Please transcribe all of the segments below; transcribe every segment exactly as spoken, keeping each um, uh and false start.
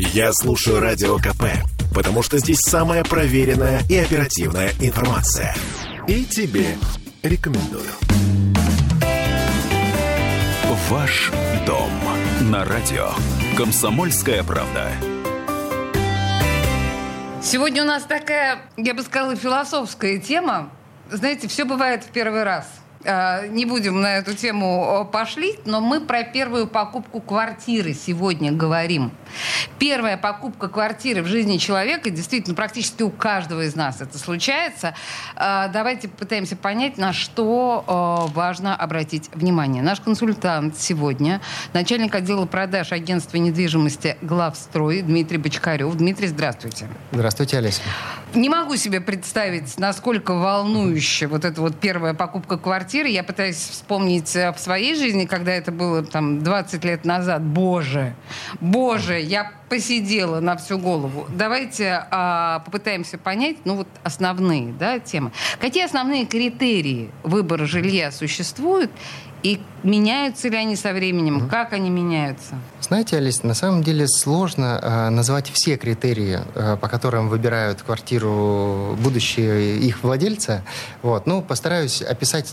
Я слушаю Радио КП, потому что здесь самая проверенная и оперативная информация. И тебе рекомендую. Ваш дом на радио. Комсомольская правда. Сегодня у нас такая, я бы сказала, философская тема. Знаете, все бывает в первый раз. Не будем на эту тему пошлить, но мы про первую покупку квартиры сегодня говорим. Первая покупка квартиры в жизни человека, действительно, практически у каждого из нас это случается. Давайте попытаемся понять, на что важно обратить внимание. Наш консультант сегодня, начальник отдела продаж агентства недвижимости «Главстрой» Дмитрий Бочкарёв. Дмитрий, здравствуйте. Здравствуйте, Олеся. Не могу себе представить, насколько волнующе вот эта вот первая покупка квартиры. Я пытаюсь вспомнить в своей жизни, когда это было там, двадцать лет назад. Боже, боже, я посидела на всю голову. Давайте а, попытаемся понять ну, вот основные да, темы. Какие основные критерии выбора жилья существуют? И меняются ли они со временем? Mm-hmm. Как они меняются? Знаете, Алиса, на самом деле сложно э, назвать все критерии, э, по которым выбирают квартиру будущие их владельцы. Вот. Ну, постараюсь описать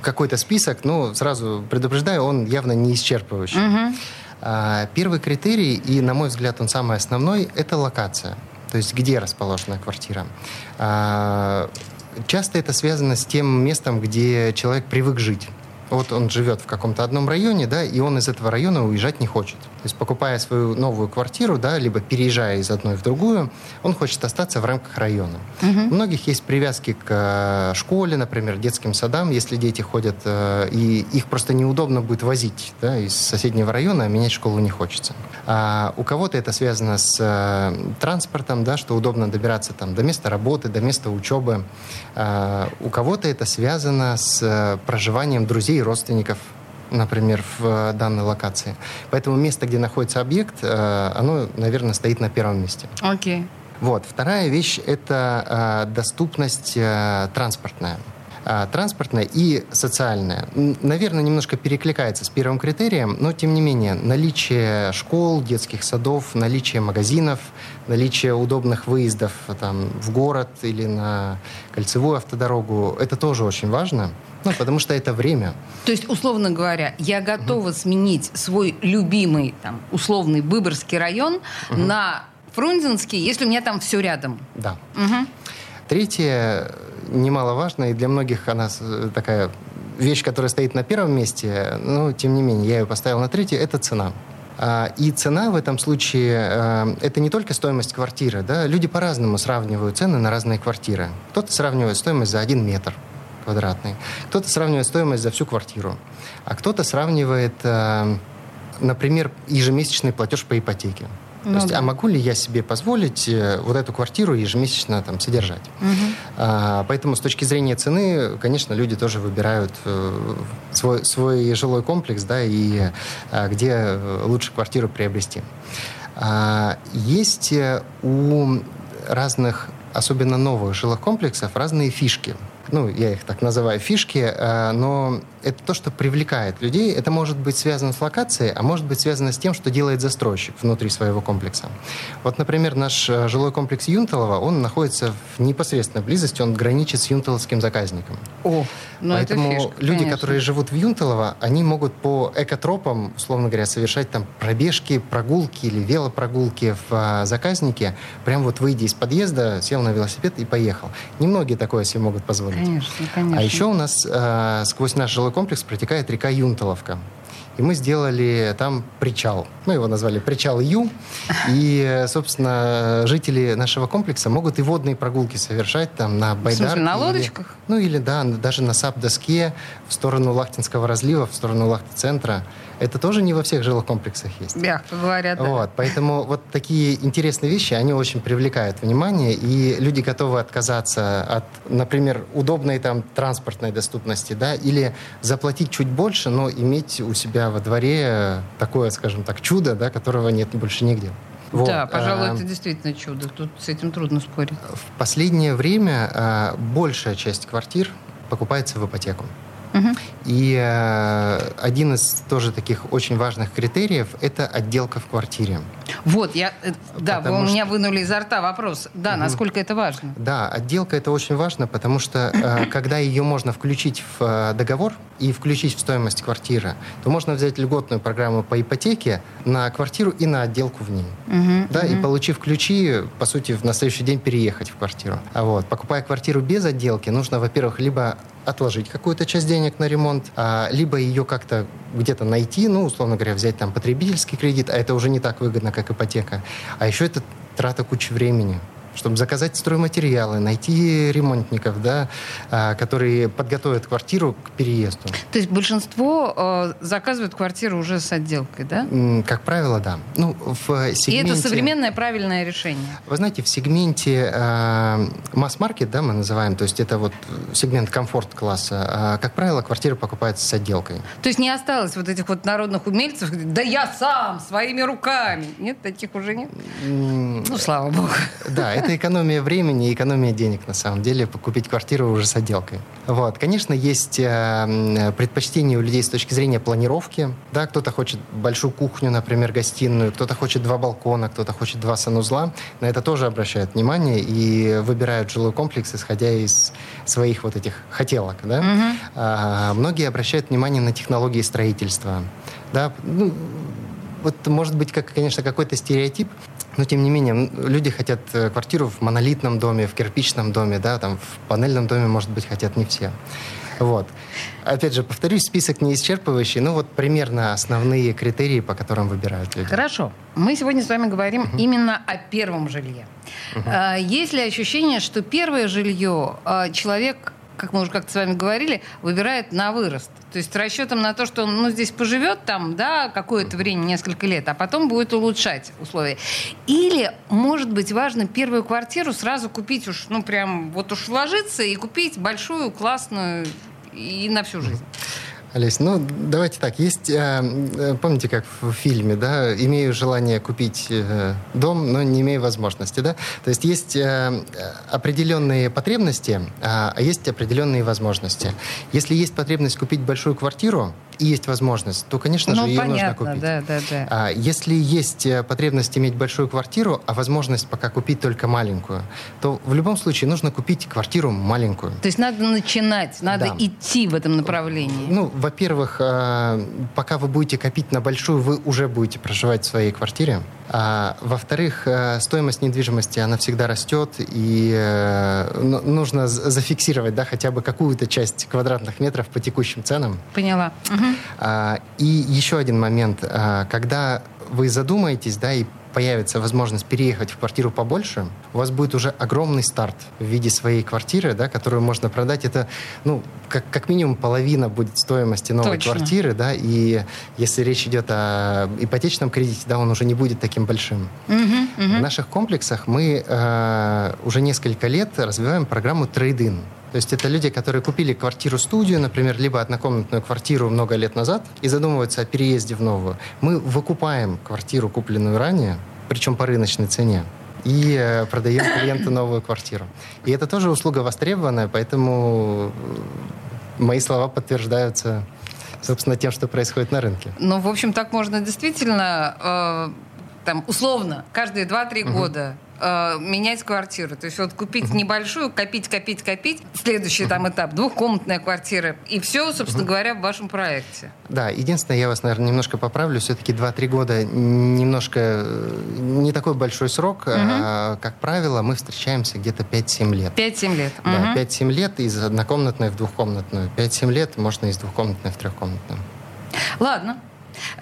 какой-то список, но сразу предупреждаю, он явно не исчерпывающий. Mm-hmm. э, первый критерий, и, на мой взгляд, он самый основной, это локация. То есть где расположена квартира. Э, часто это связано с тем местом, где человек привык жить. Вот он живет в каком-то одном районе, да, и он из этого района уезжать не хочет. То есть, покупая свою новую квартиру, да, либо переезжая из одной в другую, он хочет остаться в рамках района. Угу. У многих есть привязки к школе, например, детским садам, если дети ходят, и их просто неудобно будет возить, да, из соседнего района, а менять школу не хочется. А у кого-то это связано с транспортом, да, что удобно добираться там, до места работы, до места учебы. А у кого-то это связано с проживанием друзей и родственников, например, в данной локации. Поэтому место, где находится объект, оно, наверное, стоит на первом месте. Окей. Okay. Вот. Вторая вещь – это доступность транспортная. Транспортная и социальная. Наверное, немножко перекликается с первым критерием, но, тем не менее, наличие школ, детских садов, наличие магазинов, наличие удобных выездов там, в город или на кольцевую автодорогу – это тоже очень важно. Ну, потому что это время. То есть, условно говоря, я готова uh-huh. сменить свой любимый, там, условный Выборгский район uh-huh. на Фрунзенский, если у меня там все рядом. Да. Uh-huh. Третье, немаловажно, и для многих она такая вещь, которая стоит на первом месте, но, тем не менее, я ее поставил на третье, это цена. И цена в этом случае – это не только стоимость квартиры. Да? Люди по-разному сравнивают цены на разные квартиры. Кто-то сравнивает стоимость за один метр квадратный. Кто-то сравнивает стоимость за всю квартиру, а кто-то сравнивает, например, ежемесячный платеж по ипотеке. Ну, то есть, да. А могу ли я себе позволить вот эту квартиру ежемесячно там содержать? Угу. Поэтому с точки зрения цены, конечно, люди тоже выбирают свой, свой жилой комплекс, да, и где лучше квартиру приобрести. Есть у разных, особенно новых жилых комплексов, разные фишки. Ну, я их так называю фишки, но это то, что привлекает людей. Это может быть связано с локацией, а может быть связано с тем, что делает застройщик внутри своего комплекса. Вот, например, наш жилой комплекс Юнтолова, он находится в непосредственной близости, он граничит с Юнтоловским заказником. О, ну поэтому это фишка, люди, конечно. Которые живут в Юнтолово, они могут по экотропам, условно говоря, совершать там пробежки, прогулки или велопрогулки в заказнике, прям вот выйдя из подъезда, сел на велосипед и поехал. Немногие такое себе могут позволить. Конечно, конечно. А еще у нас э, сквозь наш жилой комплекс протекает река Юнтоловка. И мы сделали там причал. Ну, его назвали причал Ю. И, собственно, жители нашего комплекса могут и водные прогулки совершать там на байдарке. В смысле, на лодочках? Или, ну, или, да, даже на сап-доске в сторону Лахтинского разлива, в сторону Лахти-центра. Это тоже не во всех жилых комплексах есть. Мягко говоря, да. Вот, поэтому вот такие интересные вещи, они очень привлекают внимание, и люди готовы отказаться от, например, удобной там транспортной доступности, да, или заплатить чуть больше, но иметь у себя во дворе такое, скажем так, чудо, да, которого нет больше нигде. Вот. Да, пожалуй, это действительно чудо. Тут с этим трудно спорить. В последнее время большая часть квартир покупается в ипотеку. Угу. И э, один из тоже таких очень важных критериев – это отделка в квартире. Вот, я, да, потому вы что... у меня вынули изо рта вопрос. Да, угу. Насколько это важно? Да, отделка это очень важно, потому что э, когда ее можно включить в э, договор и включить в стоимость квартиры, то можно взять льготную программу по ипотеке на квартиру и на отделку в ней. Угу, да, угу. И получив ключи, по сути, на следующий день переехать в квартиру. А вот, покупая квартиру без отделки, нужно, во-первых, либо отложить какую-то часть денег на ремонт, а, либо ее как-то где-то найти, ну, условно говоря, взять там потребительский кредит, а это уже не так выгодно, как ипотека. А еще это трата кучи времени, чтобы заказать стройматериалы, найти ремонтников, да, которые подготовят квартиру к переезду. То есть большинство э, заказывают квартиру уже с отделкой, да? Как правило, да. Ну, в сегменте... И это современное правильное решение? Вы знаете, в сегменте э, масс-маркет, да, мы называем, то есть это вот сегмент комфорт-класса, э, как правило, квартира покупается с отделкой. То есть не осталось вот этих вот народных умельцев, да я сам, своими руками. Нет, таких уже нет? Ну, слава богу. Да, это экономия времени и экономия денег, на самом деле, покупать квартиру уже с отделкой. Вот. Конечно, есть э, предпочтения у людей с точки зрения планировки. Да, кто-то хочет большую кухню, например, гостиную, кто-то хочет два балкона, кто-то хочет два санузла. На это тоже обращают внимание и выбирают жилой комплекс, исходя из своих вот этих хотелок. Да? Mm-hmm. А, многие обращают внимание на технологии строительства. Да? Ну, вот, может быть, как, конечно, какой-то стереотип, но, тем не менее, люди хотят квартиру в монолитном доме, в кирпичном доме, да, там, в панельном доме, может быть, хотят не все. Вот. Опять же, повторюсь, список не исчерпывающий, но вот примерно основные критерии, по которым выбирают люди. Хорошо. Мы сегодня с вами говорим uh-huh. именно о первом жилье. Uh-huh. Есть ли ощущение, что первое жилье человек, как мы уже как-то с вами говорили, выбирает на вырост? То есть расчетом на то, что он ну, здесь поживет там, да, какое-то время, несколько лет, а потом будет улучшать условия. Или, может быть, важно первую квартиру сразу купить уж, ну, прям вот уж вложиться и купить большую, классную и на всю жизнь. Олесь, ну, давайте так. Есть, э, помните, как в фильме, да, имею желание купить э, дом, но не имею возможности, да? То есть есть э, определенные потребности, э, а есть определенные возможности. Если есть потребность купить большую квартиру и есть возможность, то, конечно ну, же, ее понятно, нужно купить. Да, да, да. А если есть потребность иметь большую квартиру, а возможность пока купить только маленькую, то в любом случае нужно купить квартиру маленькую. То есть надо начинать, надо да. идти в этом направлении. Ну, во-первых, пока вы будете копить на большую, вы уже будете проживать в своей квартире. Во-вторых, стоимость недвижимости, она всегда растет, и нужно зафиксировать, да, хотя бы какую-то часть квадратных метров по текущим ценам. Поняла. Угу. И еще один момент. Когда вы задумаетесь, да, и появится возможность переехать в квартиру побольше, у вас будет уже огромный старт в виде своей квартиры, да, которую можно продать. Это, ну, как, как минимум половина будет стоимости новой Точно. Квартиры, да, и если речь идет о ипотечном кредите, да, он уже не будет таким большим. Угу, угу. В наших комплексах мы э, уже несколько лет развиваем программу «Трейд-ин». То есть это люди, которые купили квартиру-студию, например, либо однокомнатную квартиру много лет назад и задумываются о переезде в новую. Мы выкупаем квартиру, купленную ранее, причем по рыночной цене, и продаем клиенту новую квартиру. И это тоже услуга востребованная, поэтому мои слова подтверждаются, собственно, тем, что происходит на рынке. Ну, в общем, так можно действительно, э, там, условно, каждые два-три угу. года менять квартиру. То есть вот купить uh-huh. небольшую, копить, копить, копить. Следующий uh-huh. там этап. Двухкомнатная квартира. И все, собственно uh-huh. говоря, в вашем проекте. Да, единственное, я вас, наверное, немножко поправлю. Все-таки два-три года немножко не такой большой срок. Uh-huh. А, как правило, мы встречаемся где-то пять-семь лет. пять-семь лет. Uh-huh. Да, пять-семь лет из однокомнатной в двухкомнатную. пять-семь лет можно из двухкомнатной в трехкомнатную. Ладно.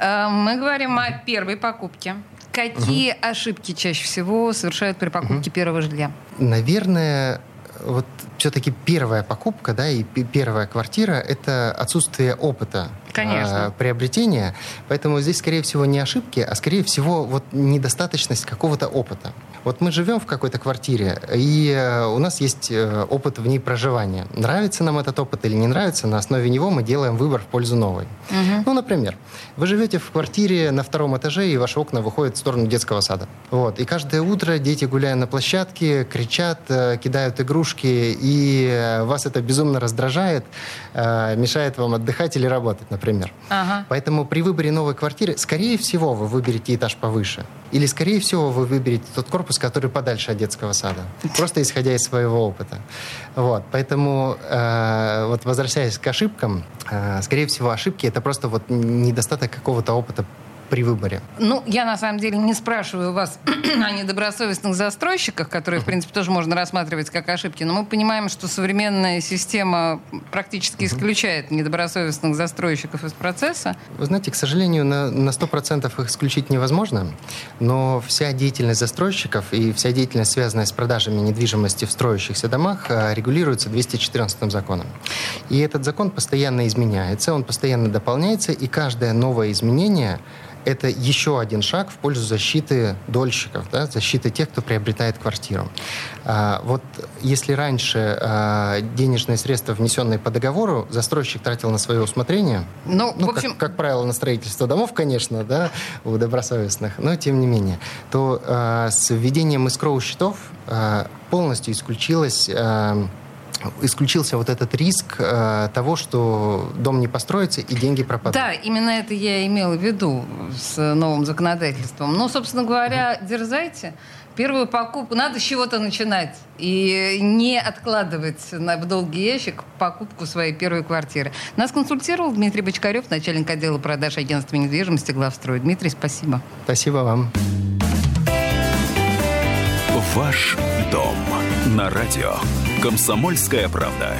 Мы говорим uh-huh. о первой покупке. Какие угу. ошибки чаще всего совершают при покупке угу. первого жилья? Наверное, вот все-таки первая покупка, да, и п- первая квартира — это отсутствие опыта Конечно. А, приобретения. Поэтому здесь, скорее всего, не ошибки, а, скорее всего, вот недостаточность какого-то опыта. Вот мы живем в какой-то квартире, и э, у нас есть э, опыт в ней проживания. Нравится нам этот опыт или не нравится, на основе него мы делаем выбор в пользу новой. Угу. Ну, например, вы живете в квартире на втором этаже, и ваши окна выходят в сторону детского сада. Вот. И каждое утро дети, гуляя на площадке, кричат, э, кидают игрушки, игрушки, и вас это безумно раздражает, мешает вам отдыхать или работать, например. Ага. Поэтому при выборе новой квартиры, скорее всего, вы выберете этаж повыше. Или, скорее всего, вы выберете тот корпус, который подальше от детского сада. Просто исходя из своего опыта. Вот. Поэтому, э, вот возвращаясь к ошибкам, э, скорее всего, ошибки — это просто вот недостаток какого-то опыта при выборе. Ну, я на самом деле не спрашиваю вас о недобросовестных застройщиках, которые, в принципе, тоже можно рассматривать как ошибки, но мы понимаем, что современная система практически исключает недобросовестных застройщиков из процесса. Вы знаете, к сожалению, на, на сто процентов их исключить невозможно, но вся деятельность застройщиков и вся деятельность, связанная с продажами недвижимости в строящихся домах, регулируется двести четырнадцатым законом. И этот закон постоянно изменяется, он постоянно дополняется, и каждое новое изменение это еще один шаг в пользу защиты дольщиков, да, защиты тех, кто приобретает квартиру. А, вот если раньше а, денежные средства, внесенные по договору, застройщик тратил на свое усмотрение, ну, ну, в общем... как, как правило, на строительство домов, конечно, да, у добросовестных, но тем не менее, то а, с введением эскроу-счетов а, полностью исключилось... А, исключился вот этот риск э, того, что дом не построится и деньги пропадут. Да, именно это я имела в виду с новым законодательством. Ну, собственно говоря, mm-hmm. дерзайте. Первую покупку надо с чего-то начинать и не откладывать на, в долгий ящик покупку своей первой квартиры. Нас консультировал Дмитрий Бочкарёв, начальник отдела продаж агентства недвижимости «Главстрой». Дмитрий, спасибо. Спасибо вам. Ваш дом на радио «Комсомольская правда».